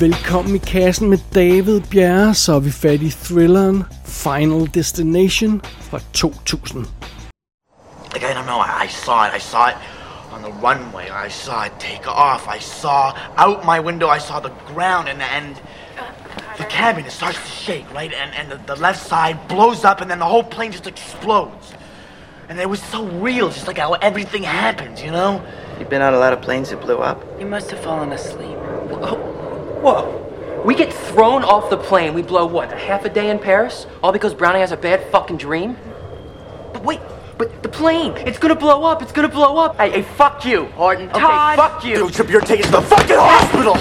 Velkommen i kassen med David Bjerre, så er vi fat i thrilleren Final Destination fra 2000. Like, I don't know, I saw it on the runway, I saw it take off, I saw out my window, I saw the ground and the cabin, it starts to shake, right? And the left side blows up and then the whole plane just explodes. And it was so real, just like how everything happens, you know? You've been on a lot of planes that blew up? You must have fallen asleep. Whoa. We get thrown off the plane, we blow, what, half a day in Paris? All because Browning has a bad fucking dream? But wait, but the plane, it's gonna blow up. Hey, fuck you, Horton. Okay, Todd. Fuck you. Dude, Trip, you're taking to the fucking hospital!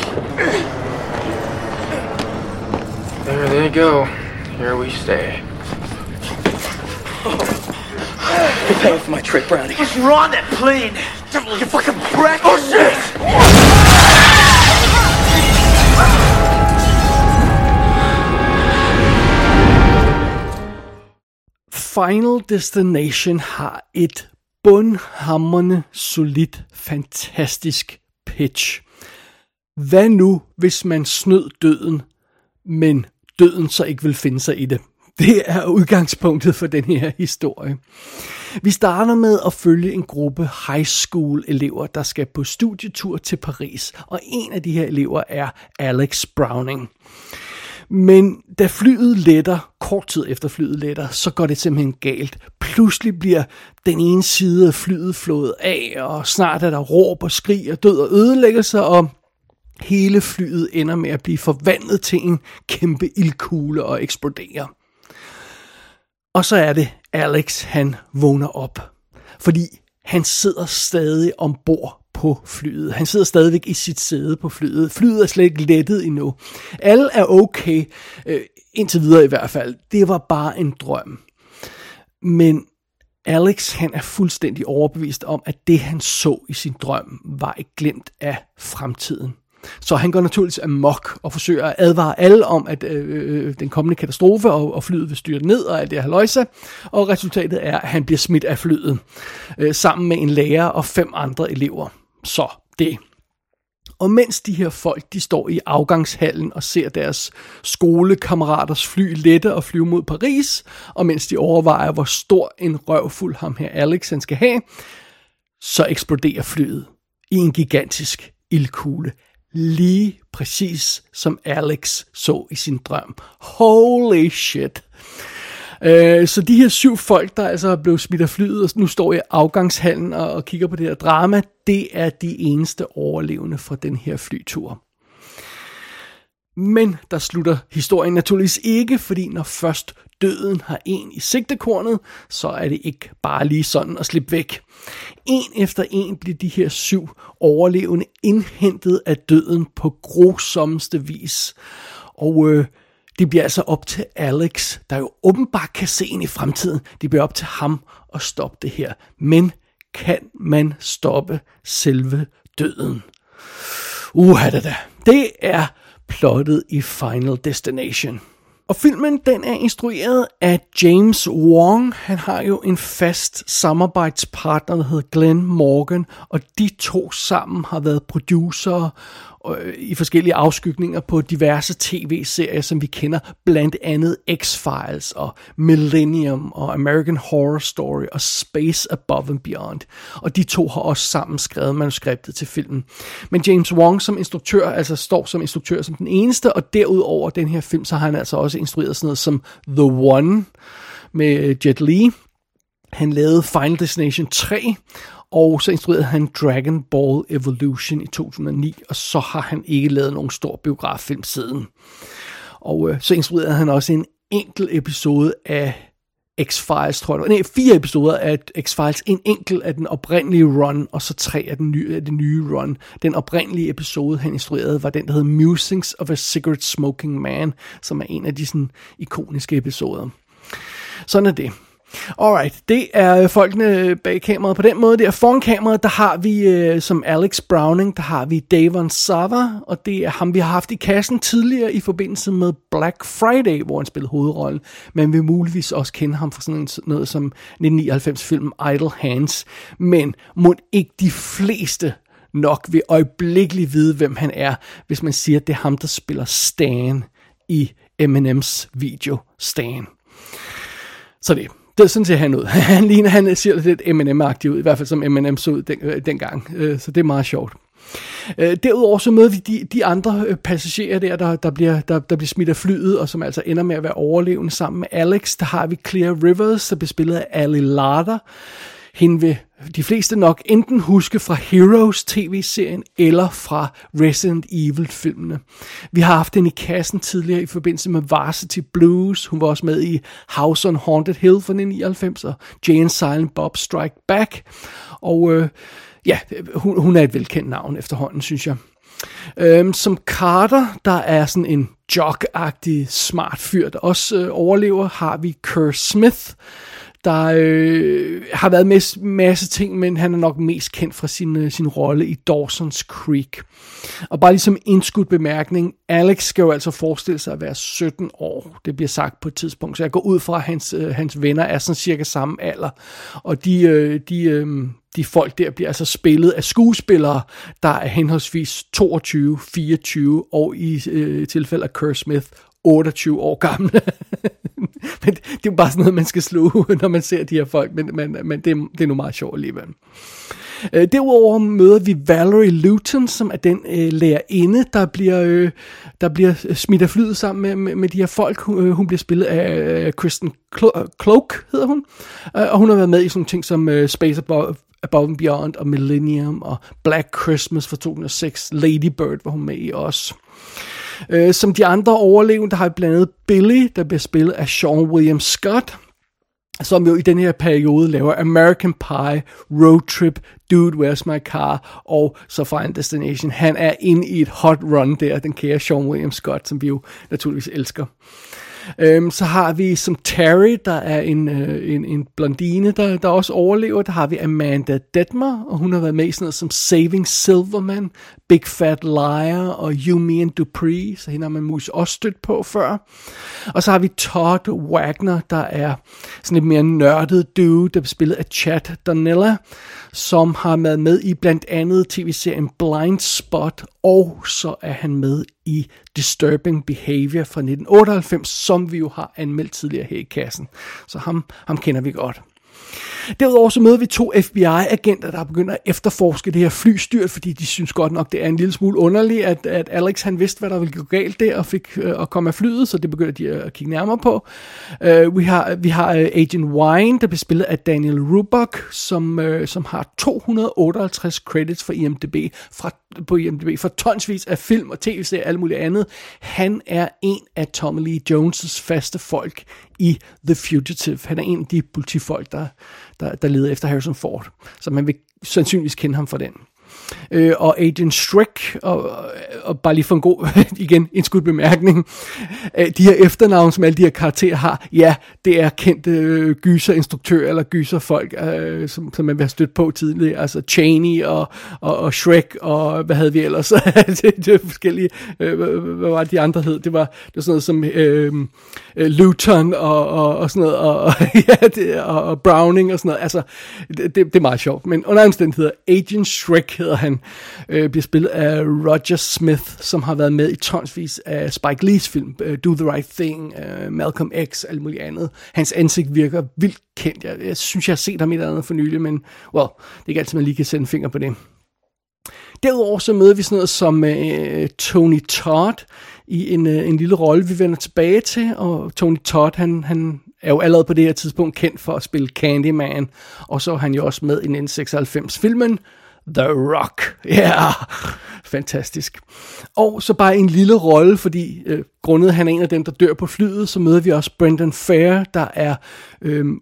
There they go. Here we stay. You're paying for my trip, Browning. What's wrong with that plane? You fucking wreck! Oh, shit! Final Destination har et bundhamrende, solidt, fantastisk pitch. Hvad nu, hvis man snød døden, men døden så ikke vil finde sig i det? Det er udgangspunktet for den her historie. Vi starter med at følge en gruppe high school elever, der skal på studietur til Paris, og en af de her elever er Alex Browning. Men da flyet letter, kort tid efter flyet letter, så går det simpelthen galt. Pludselig bliver den ene side af flyet flået af, og snart er der råb og skrig og død og ødelæggelser, og hele flyet ender med at blive forvandlet til en kæmpe ildkugle og eksplodere. Og så er det Alex, han vågner op, fordi han sidder stadig ombord på flyet. Han sidder stadigvæk i sit sæde på flyet. Flyet er slet ikke lettet endnu. Alle er okay, indtil videre i hvert fald. Det var bare en drøm. Men Alex, han er fuldstændig overbevist om, at det han så i sin drøm, var ikke glemt af fremtiden. Så han går naturligvis amok og forsøger at advare alle om, at den kommende katastrofe og flyet vil styrte ned og alt det her løjse. Og resultatet er, at han bliver smidt af flyet sammen med en lærer og 5 andre elever. Så det. Og mens de her folk, de står i afgangshallen og ser deres skolekammeraters fly lette og flyve mod Paris, og mens de overvejer, hvor stor en røvfuld ham her Alex han skal have, så eksploderer flyet i en gigantisk ildkugle. Lige præcis som Alex så i sin drøm. Holy shit. Så de her 7 folk, der altså blev smidt af flyet, og nu står i afgangshallen og kigger på det her drama, det er de eneste overlevende fra den her flytur. Men der slutter historien naturligvis ikke, fordi når først døden har en i sigtekornet, så er det ikke bare lige sådan at slippe væk. En efter en bliver de her 7 overlevende indhentet af døden på grusomste vis. Og det bliver altså op til Alex, der jo åbenbart kan se ind i fremtiden. Det bliver op til ham at stoppe det her. Men kan man stoppe selve døden? Det er plottet i Final Destination. Og filmen, den er instrueret af James Wong. Han har jo en fast samarbejdspartner, der hedder Glenn Morgan, og de 2 sammen har været producere i forskellige afskygninger på diverse tv-serier, som vi kender, blandt andet X-Files og Millennium og American Horror Story og Space Above and Beyond. Og de 2 har også sammen skrevet manuskriptet til filmen. Men James Wong som instruktør, altså står som instruktør som den eneste, og derudover den her film, så har han altså også instrueret sådan noget som The One med Jet Li. Han lavede Final Destination 3, og så instruerede han Dragon Ball Evolution i 2009, og så har han ikke lavet nogen stor biograffilm siden. Og så instruerede han også en enkelt episode af X-Files, tror jeg. Nej, 4 episoder af X-Files. En enkelt af den oprindelige run, og så 3 af den nye run. Den oprindelige episode, han instruerede, var den, der hed Musings of a Cigarette Smoking Man, som er en af de sådan, ikoniske episoder. Sådan er det. Alright, det er folkene bag kameraet på den måde. Der foran kameraet, der har vi som Alex Browning, der har vi Davon Sawa, og det er ham, vi har haft i kassen tidligere i forbindelse med Black Friday, hvor han spillede hovedrollen. Men vi muligvis også kender ham fra sådan noget som 1999-filmen Idle Hands. Men må ikke de fleste nok vil øjeblikkeligt vide, hvem han er, hvis man siger, at det er ham, der spiller Stan i Eminems video Stan. Så det er sådan set han ud. Han ser lidt Eminem-agtig ud, i hvert fald som Eminem så ud dengang. Så det er meget sjovt. Derudover så møder vi de andre passagerer der bliver smidt af flyet, og som altså ender med at være overlevende sammen med Alex. Der har vi Claire Rivers, der bliver spillet af Ali Lada. Hende vil de fleste nok enten huske fra Heroes tv-serien eller fra Resident Evil-filmene. Vi har haft hende i kassen tidligere i forbindelse med Varsity Blues. Hun var også med i House on Haunted Hill fra 1999 og Jay and Silent Bob Strike Back. Og ja, hun er et velkendt navn efterhånden, synes jeg. Som Carter, der er sådan en jock-agtig smart fyr, der også overlever, har vi Kerr Smith, der har været med masse ting, men han er nok mest kendt fra sin rolle i Dawson's Creek. Og bare ligesom indskudt bemærkning, Alex skal jo altså forestille sig at være 17 år. Det bliver sagt på et tidspunkt, så jeg går ud fra, at hans venner er sådan cirka samme alder. Og de folk der bliver altså spillet af skuespillere, der er henholdsvis 22, 24 og i tilfælde af Kerr Smith 28 år gamle. Men det er jo bare sådan noget, man skal sluge, når man ser de her folk, men det er nu meget sjovt alligevel. Derudover møder vi Valerie Luton, som er den lærerinde, der bliver smidt af flyet sammen med de her folk. Hun bliver spillet af Kristen Cloak, hedder hun. Og hun har været med i sådan nogle ting som Space Above and Beyond og Millennium og Black Christmas fra 2006. Lady Bird var hun med i også. Som de andre overlevende, der har blandt andet Billy, der bliver spillet af Sean William Scott, som jo i den her periode laver American Pie, Road Trip, Dude, Where's My Car og så Final Destination. Han er inde i et hot run der, den kære Sean William Scott, som vi jo naturligvis elsker. Så har vi som Terry, der er en blondine, der også overlever. Der har vi Amanda Detmer, og hun har været med i sådan noget som Saving Silverman, Big Fat Liar og You, Me and Dupree, så hende har man mus også stødt på før. Og så har vi Todd Wagner, der er sådan lidt mere nørdet dude, der er spillet af Chad Donnella, som har været med i blandt andet tv-serien Blind Spot, og så er han med i Disturbing Behavior fra 1998, som vi jo har anmeldt tidligere her i kassen. Så ham kender vi godt. Derudover så møder vi to FBI-agenter, der begynder at efterforske det her flystyrt, fordi de synes godt nok, det er en lille smule underligt, at Alex han vidste, hvad der ville gå galt der, og fik at komme af flyet, så det begynder de at kigge nærmere på. Vi har Agent Wine, der bliver spillet af Daniel Rubach, som har 258 credits for IMDb, på IMDb for tonsvis af film og tv-serier og alt muligt andet. Han er en af Tommy Lee Jones' faste folk i The Fugitive. Han er en af de politifolk, der leder efter Harrison Ford, så man vil sandsynligvis kende ham for den. Og Agent Shrek, og bare lige for en god, igen, en skudt bemærkning, de her efternavn, som alle de her karakterer har, ja, det er kendte gyserinstruktører eller gyserfolk, som man vil have stødt på tidligere, altså Chaney og Shrek, og hvad havde vi ellers? Det var forskellige, hvad var det, de andre hed? Det var sådan noget som Luton, og sådan noget, og Browning, og sådan noget, altså, det er meget sjovt, men under omstændigheder, Agent Shrek hedder han, bliver spillet af Roger Smith, som har været med i tonsvis af Spike Lees film, Do the Right Thing, Malcolm X, alt muligt andet. Hans ansigt virker vildt kendt. Jeg synes, jeg har set ham i et eller andet for nylig, men well, det er ikke altid, man lige kan sætte en finger på det. Derudover så møder vi sådan noget som Tony Todd i en lille rolle, vi vender tilbage til, og Tony Todd, han er jo allerede på det her tidspunkt kendt for at spille Candyman, og så er han jo også med i 1996-filmen, The Rock. Ja, yeah. Fantastisk. Og så bare en lille rolle, fordi grundet han er en af dem, der dør på flyet, så møder vi også Brendan Fehr, der er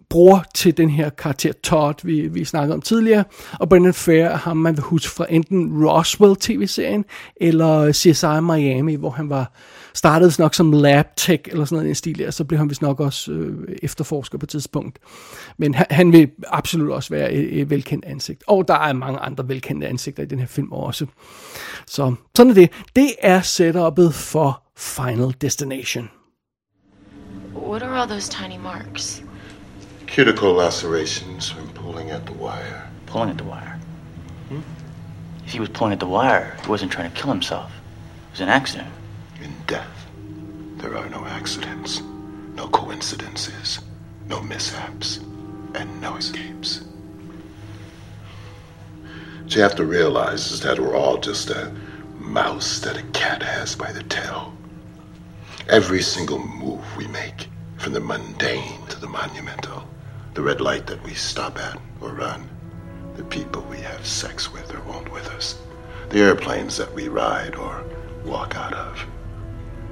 bror til den her karakter Todd, vi snakkede om tidligere. Og Brendan Fehr er ham, man vil huske fra enten Roswell-tv-serien eller CSI Miami, hvor han startede nok som lab tech eller sådan noget i den stil, og så blev han vist nok også efterforsker på et tidspunkt. Men han vil absolut også være et velkendt ansigt. Og der er mange andre velkendte ansigter i den her film også. Så sådan er det. Det er setupet for Final Destination. What are all those tiny marks? Cuticle lacerations from pulling at the wire. Hmm? If he was pulling at the wire, he wasn't trying to kill himself. It was an accident. In death, there are no accidents, no coincidences, no mishaps, and no escapes. What you have to realize is that we're all just a mouse that a cat has by the tail. Every single move we make, from the mundane to the monumental, the red light that we stop at or run, the people we have sex with or won't with us, the airplanes that we ride or walk out of.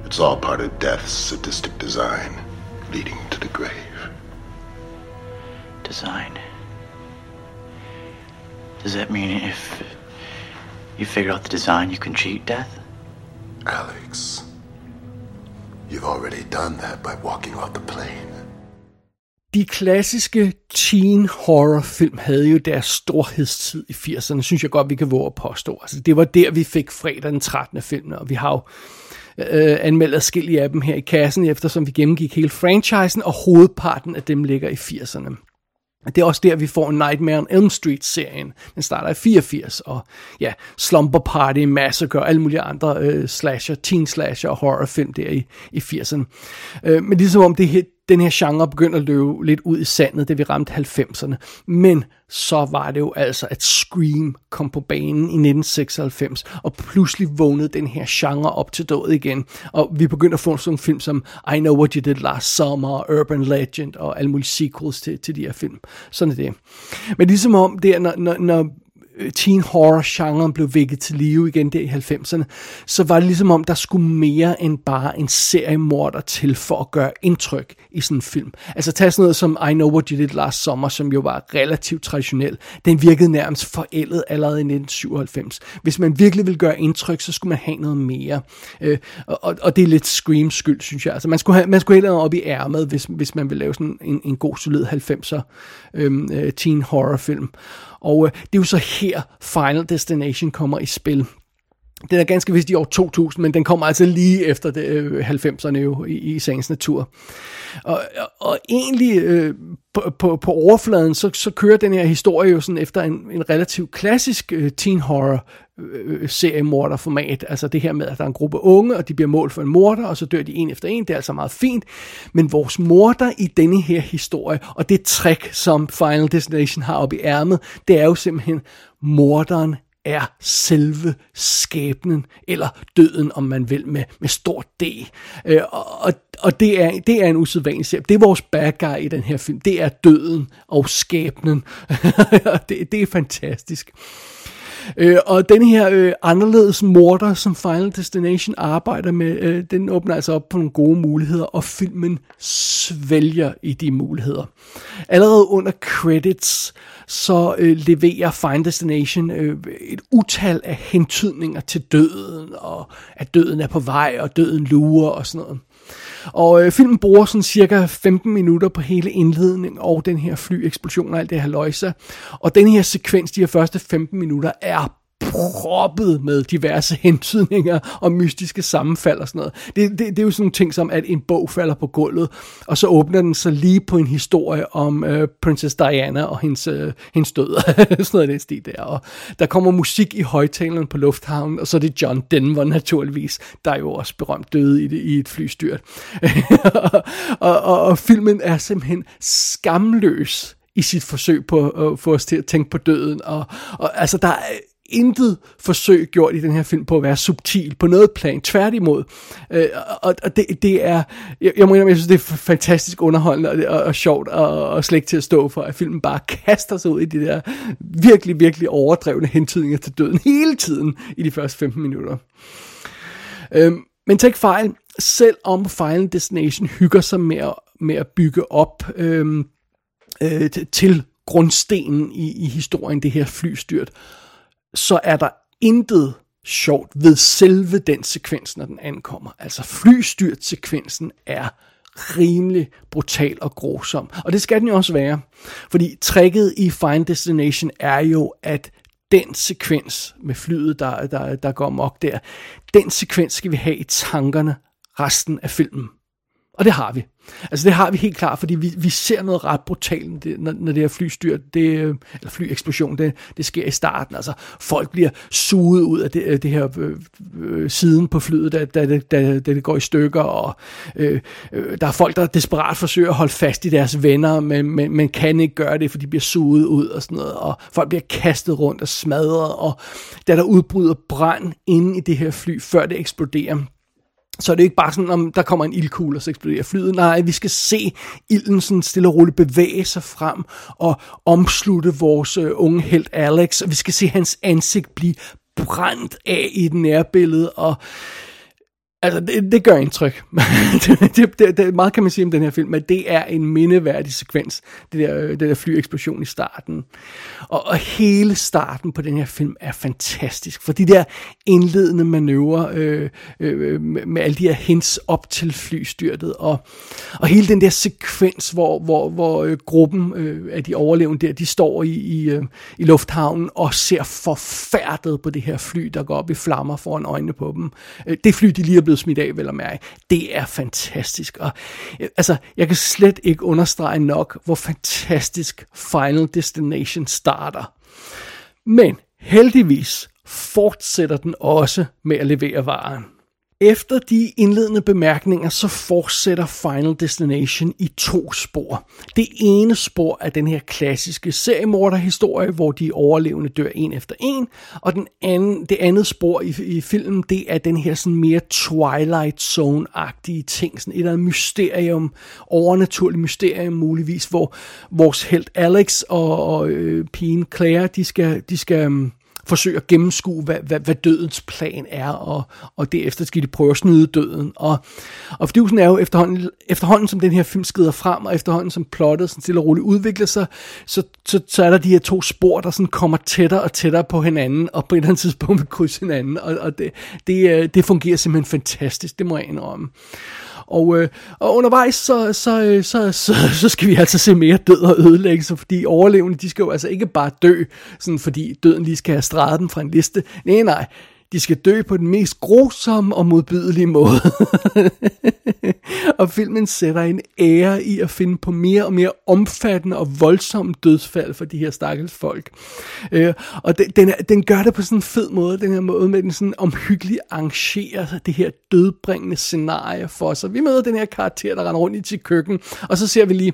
It's all part of death's sadistic design, leading to the grave. Design. Does that mean if you figure out the design, you can cheat death? Alex, you've already done that by walking off the plane. De klassiske teen horrorfilm havde jo deres storhedstid i 80'erne, synes jeg godt, vi kan våge at påstå. Altså, det var der, vi fik fredag den 13. film, og vi har jo anmeldt adskillige af dem her i kassen, eftersom vi gennemgik hele franchisen, og hovedparten af dem ligger i 80'erne. Det er også der, vi får Nightmare on Elm Street-serien. Den starter i 84, og ja, Slumber Party, Massacre og alle mulige andre slasher, teen slasher og horrorfilm der i 80'erne. Men ligesom om det her, den her genre begyndte at løbe lidt ud i sandet, da vi ramte 90'erne. Men så var det jo altså, at Scream kom på banen i 1996, og pludselig vågnede den her genre op til død igen. Og vi begyndte at få sådan nogle film som I Know What You Did Last Summer, og Urban Legend, og alle mulige sequels til de her film. Sådan er det. Men ligesom om det, når teen horror-genren blev vækket til live igen der i 90'erne, så var det ligesom om, der skulle mere end bare en seriemorder til for at gøre indtryk i sådan en film. Altså tag sådan noget som I Know What You Did Last Summer, som jo var relativt traditionel. Den virkede nærmest forældet allerede i 1997. Hvis man virkelig ville gøre indtryk, så skulle man have noget mere. Og det er lidt Screams skyld, synes jeg. Altså man skulle helt op i ærmet, hvis man ville lave sådan en god, solid 90'er teen horror-film. Og det er jo så her, Final Destination kommer i spil. Den er ganske vist i år 2000, men den kommer altså lige efter 90'erne jo, i sagens natur. Og egentlig på overfladen, så kører den her historie jo sådan efter en relativt klassisk teen horror seriemorderformat. Altså det her med, at der er en gruppe unge, og de bliver mål for en morder, og så dør de en efter en. Det er altså meget fint. Men vores morder i denne her historie, og det trick, som Final Destination har op i ærmet, det er jo simpelthen morderen er selve skæbnen, eller døden, om man vil, med stort D. Og det er en usædvanlig serie. Det er vores bad guy i den her film. Det er døden og skæbnen. det er fantastisk. Og den her anderledes morder, som Final Destination arbejder med, den åbner altså op på nogle gode muligheder, og filmen svælger i de muligheder. Allerede under credits, så leverer Final Destination et utal af hentydninger til døden, og at døden er på vej, og døden lurer og sådan noget. Og filmen bruger sådan cirka 15 minutter på hele indledningen og den her flyeksplosion og alt det her løjser. Og den her sekvens, de her første 15 minutter, er proppet med diverse hentydninger og mystiske sammenfald og sådan noget. Det er jo sådan nogle ting som, at en bog falder på gulvet, og så åbner den så lige på en historie om Princess Diana og hendes død, sådan noget i den stil der. Og der kommer musik i højtaleren på lufthavnen, og så er det John Denver naturligvis, der er jo også berømt døde i et flystyrt. og filmen er simpelthen skamløs i sit forsøg på at få os til at tænke på døden. Og altså der er intet forsøg gjort i den her film på at være subtil på noget plan, tværtimod. Og det er, jeg synes, det er fantastisk underholdende og sjovt og slet ikke til at stå for, at filmen bare kaster sig ud i de der virkelig, virkelig overdrevne hentydninger til døden hele tiden i de første 15 minutter. Men tag fejl, selvom Final Destination hygger sig med at bygge op til grundstenen i historien, det her flystyrt, så er der intet sjovt ved selve den sekvens, når den ankommer. Altså flystyrtsekvensen er rimelig brutal og grusom. Og det skal den jo også være. Fordi tricket i Final Destination er jo, at den sekvens med flyet, der går amok der, den sekvens skal vi have i tankerne resten af filmen. Og det har vi. Altså det har vi helt klart, fordi vi ser noget ret brutalt, når det her flyeksplosion, det sker i starten. Altså folk bliver suget ud af det her siden på flyet, da det går i stykker, og der er folk, der desperat forsøger at holde fast i deres venner, men kan ikke gøre det, for de bliver suget ud og sådan noget, og folk bliver kastet rundt og smadret, og da der udbryder brand inde i det her fly, før det eksploderer, så er det ikke bare sådan, om der kommer en ildkugle, og så eksploderer flyet. Nej, vi skal se ilden sådan stille og roligt bevæge sig frem og omslutte vores unge helt Alex. Og vi skal se hans ansigt blive brændt af i et nærbillede. Og altså, det gør indtryk. det meget kan man sige om den her film, men det er en mindeværdig sekvens, det der flyeksplosion i starten. Og hele starten på den her film er fantastisk, for de der indledende manøvrer med alle de her hints op til flystyrtet, og hele den der sekvens, hvor gruppen af de overlevende der, de står i lufthavnen og ser forfærdet på det her fly, der går op i flammer foran øjnene på dem. Det fly, de lige er blevet smidt af, vel at mærke. Det er fantastisk. Og, altså, jeg kan slet ikke understrege nok, hvor fantastisk Final Destination starter. Men heldigvis fortsætter den også med at levere varen. Efter de indledende bemærkninger, så fortsætter Final Destination i 2 spor. Det ene spor er den her klassiske seriemorderhistorie, hvor de overlevende dør en efter en, og det andet spor i filmen, det er den her sådan mere Twilight Zone-agtige ting, sådan et eller andet mysterium, overnaturligt mysterium muligvis, hvor vores helt Alex og pigen Claire, de skal forsøger at gennemskue, hvad dødens plan er, og derefter skal de prøve at snyde døden. Og fordyvelsen er jo efterhånden, som den her film skrider frem, og efterhånden, som plottet sådan stille og roligt udvikler sig, så er der de her 2 spor, der sådan kommer tættere og tættere på hinanden, og på et eller andet tidspunkt vil krydse hinanden, og det fungerer simpelthen fantastisk, det må jeg indrømme. Og undervejs, så skal vi altså se mere død og ødelæggelse, fordi overlevende, de skal jo altså ikke bare dø, sådan fordi døden lige skal have streget dem fra en liste. Nej, de skal dø på den mest grusomme og modbydelige måde. Og filmen sætter en ære i at finde på mere og mere omfattende og voldsomme dødsfald for de her stakkels folk. Og den gør det på sådan en fed måde, den her måde med den sådan omhyggeligt arrangerer det her dødbringende scenarie for sig. Vi møder den her karakter, der render rundt i sit køkken, og så ser vi lige,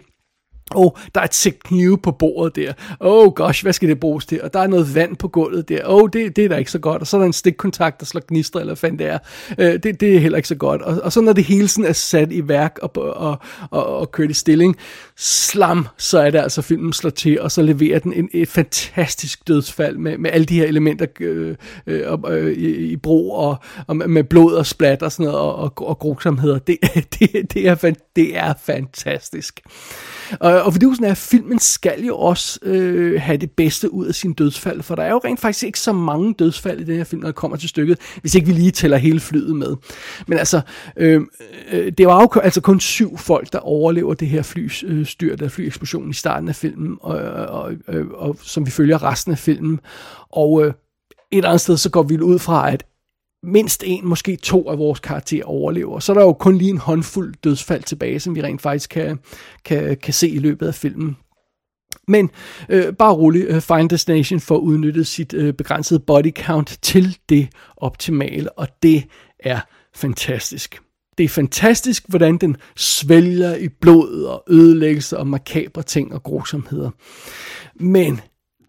der er et sæt knive på bordet der. Gosh, hvad skal det bruges til? Og der er noget vand på gulvet der. Det er da ikke så godt. Og så er der en stikkontakt, der slår gnister, eller hvad fanden det er. Det er heller ikke så godt. Og så når det hele sådan er sat i værk og kørt i stilling, så er det altså, filmen slår til, og så leverer den et fantastisk dødsfald med alle de her elementer i brug, og med blod og splat og sådan noget, og grusomheder. Det er fantastisk. Og fordyvelsen er, at filmen skal jo også have det bedste ud af sin dødsfald, for der er jo rent faktisk ikke så mange dødsfald i den her film, når det kommer til stykket, hvis ikke vi lige tæller hele flyet med. Men altså, det var jo altså kun 7 folk, der overlever det her flyeksplosionen i starten af filmen, og som vi følger resten af filmen. Og et eller andet sted, så går vi ud fra, at mindst 1, måske 2 af vores karakterer overlever. Så er der jo kun lige en håndfuld dødsfald tilbage, som vi rent faktisk kan se i løbet af filmen. Men bare roligt, Final Destination får udnyttet sit begrænsede body count til det optimale, og det er fantastisk. Det er fantastisk, hvordan den svælger i blod og ødelæggelse og makabre ting og grusomheder. Men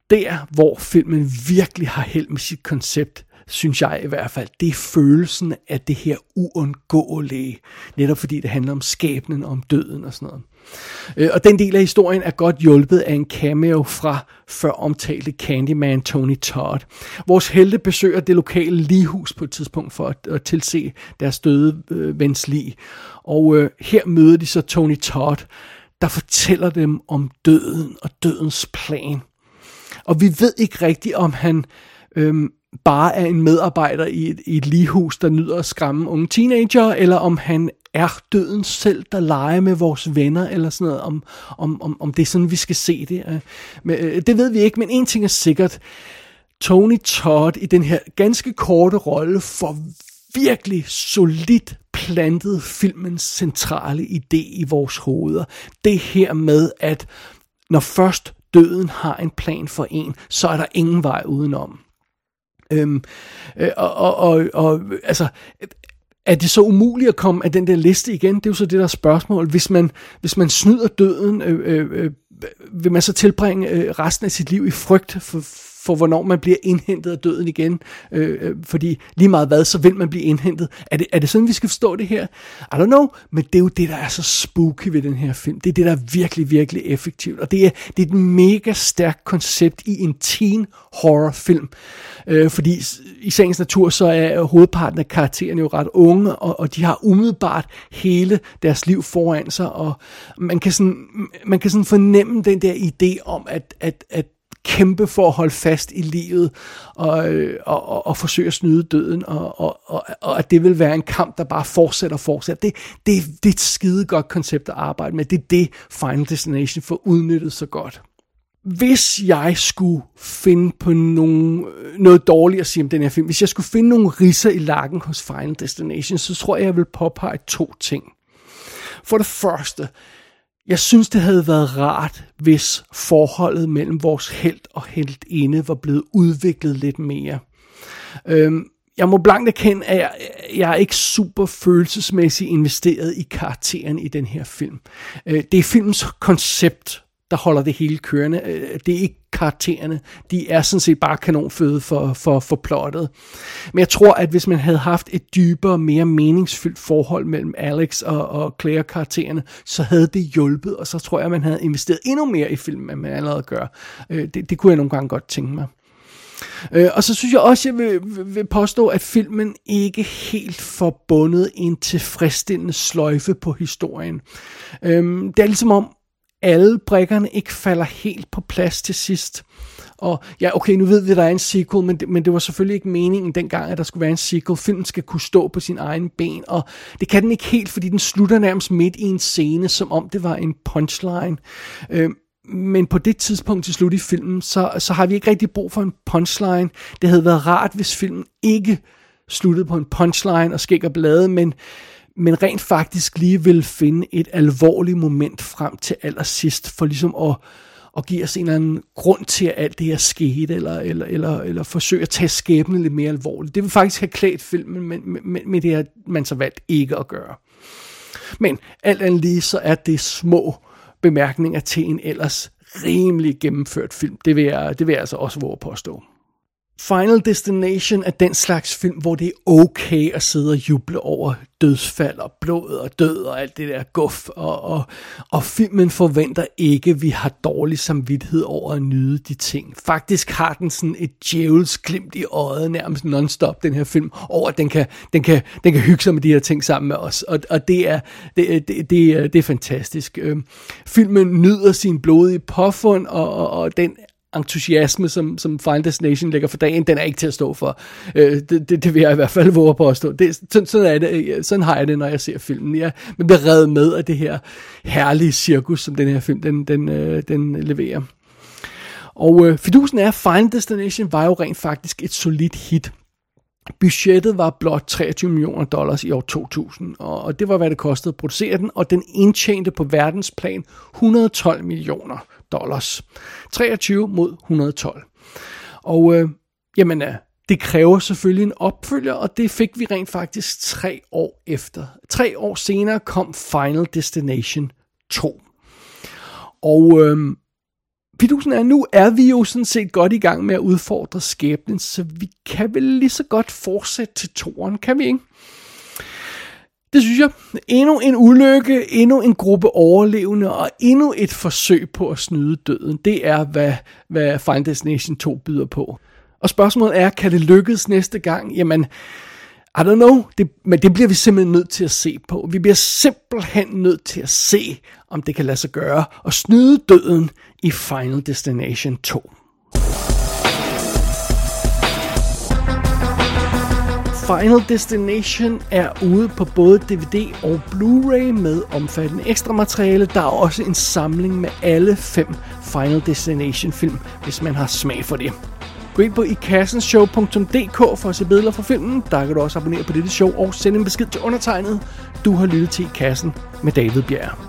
der, hvor filmen virkelig har held med sit koncept, synes jeg i hvert fald, det er følelsen af det her uundgåelige, netop fordi det handler om skæbnen, om døden og sådan noget. Og den del af historien er godt hjulpet af en cameo fra før omtalte Candyman Tony Todd. Vores helte besøger det lokale lighus på et tidspunkt for at tilse deres døde vens lig. Og her møder de så Tony Todd, der fortæller dem om døden og dødens plan. Og vi ved ikke rigtigt, om han bare er en medarbejder i et lighus, der nyder at skræmme unge teenager, eller om han er døden selv, der leger med vores venner, eller sådan noget, om det er sådan, vi skal se det. Men det ved vi ikke, men en ting er sikkert. Tony Todd i den her ganske korte rolle får virkelig solidt plantede filmens centrale idé i vores hoveder. Det her med, at når først døden har en plan for en, så er der ingen vej udenom. Altså, er det så umuligt at komme af den der liste igen? Det er jo så det der spørgsmål. Hvis man snyder døden, vil man så tilbringe resten af sit liv i frygt for hvornår man bliver indhentet af døden igen? Fordi lige meget hvad, så vil man blive indhentet. Er det sådan, vi skal forstå det her? I don't know, men det er jo det, der er så spooky ved den her film. Det er det, der er virkelig, virkelig effektivt. Og det er et mega stærkt koncept i en teen horrorfilm. Fordi i sagens natur, så er hovedparten af karaktererne jo ret unge, og de har umiddelbart hele deres liv foran sig, og man kan sådan fornemme den der idé om, at kæmpe for at holde fast i livet og forsøge at snyde døden, og at det vil være en kamp, der bare fortsætter. Det er et skide godt koncept at arbejde med. Det er det, Final Destination får udnyttet så godt. Hvis jeg skulle finde på noget dårligt at sige om den her film, hvis jeg skulle finde nogle ridser i lakken hos Final Destination, så tror jeg vil påpege to ting. For det første, jeg synes, det havde været rart, hvis forholdet mellem vores helt og heltinde var blevet udviklet lidt mere. Jeg må blankt erkende, at jeg er ikke super følelsesmæssigt investeret i karakteren i den her film. Det er filmens koncept, der holder det hele kørende. Det er ikke karaktererne. De er sådan set bare kanonføde for plottet. Men jeg tror, at hvis man havde haft et dybere, mere meningsfyldt forhold mellem Alex og Claire karaktererne, så havde det hjulpet, og så tror jeg, at man havde investeret endnu mere i filmen, end man allerede gør. Det kunne jeg nogle gange godt tænke mig. Og så synes jeg også, at jeg vil påstå, at filmen ikke helt får bundet en tilfredsstillende sløjfe på historien. Det er ligesom om, alle brikkerne ikke falder helt på plads til sidst. Og ja, okay, nu ved vi, at der er en sequel, men det var selvfølgelig ikke meningen dengang, at der skulle være en sequel. Filmen skal kunne stå på sin egen ben, og det kan den ikke helt, fordi den slutter nærmest midt i en scene, som om det var en punchline. Men på det tidspunkt til slut i filmen, så har vi ikke rigtig brug for en punchline. Det havde været rart, hvis filmen ikke sluttede på en punchline og skæg og blade, men rent faktisk lige vil finde et alvorligt moment frem til allersidst, for ligesom at give os en eller anden grund til, at alt det her skete, eller forsøge at tage skæbnen lidt mere alvorligt. Det vil faktisk have klædt filmen, men det har man så valgt ikke at gøre. Men alt andet lige, så er det små bemærkninger til en ellers rimelig gennemført film. Det vil jeg altså også våge på at stå. Final Destination er den slags film, hvor det er okay at sidde og juble over dødsfald og blod og død og alt det der guf, og filmen forventer ikke, at vi har dårlig samvittighed over at nyde de ting. Faktisk har den sådan et djævels glimt i øjet nærmest non-stop, den her film, over at den kan hygge sig med de her ting sammen med os, og det er fantastisk. Filmen nyder sin blodige påfund, og den entusiasme, som Final Destination lægger for dagen, den er ikke til at stå for. Det vil jeg i hvert fald våge på at stå. Sådan har jeg det, når jeg ser filmen. Ja, men bliver revet med af det her herlige cirkus, som den her film den leverer. Og fidusen er, Final Destination var jo rent faktisk et solidt hit. Budgettet var blot $23 million i år 2000, og det var, hvad det kostede at producere den, og den indtjente på verdensplan $112 million. 23 mod 112. Og det kræver selvfølgelig en opfølger, og det fik vi rent faktisk 3 år efter. 3 år senere kom Final Destination 2. Og fidusen er, nu er vi jo sådan set godt i gang med at udfordre skæbnen, så vi kan vel lige så godt fortsætte til toren, kan vi ikke? Det synes jeg. Endnu en ulykke, endnu en gruppe overlevende, og endnu et forsøg på at snyde døden. Det er, hvad Final Destination 2 byder på. Og spørgsmålet er, kan det lykkes næste gang? Jamen, I don't know, men det bliver vi simpelthen nødt til at se på. Vi bliver simpelthen nødt til at se, om det kan lade sig gøre at snyde døden i Final Destination 2. Final Destination er ude på både DVD og Blu-ray med omfattende ekstra materiale. Der er også en samling med alle 5 Final Destination film, hvis man har smag for det. Gå ind på ikassenshow.dk for at se billeder fra filmen. Der kan du også abonnere på dette show og sende en besked til undertegnet. Du har lyttet til I Kassen med David Bjerre.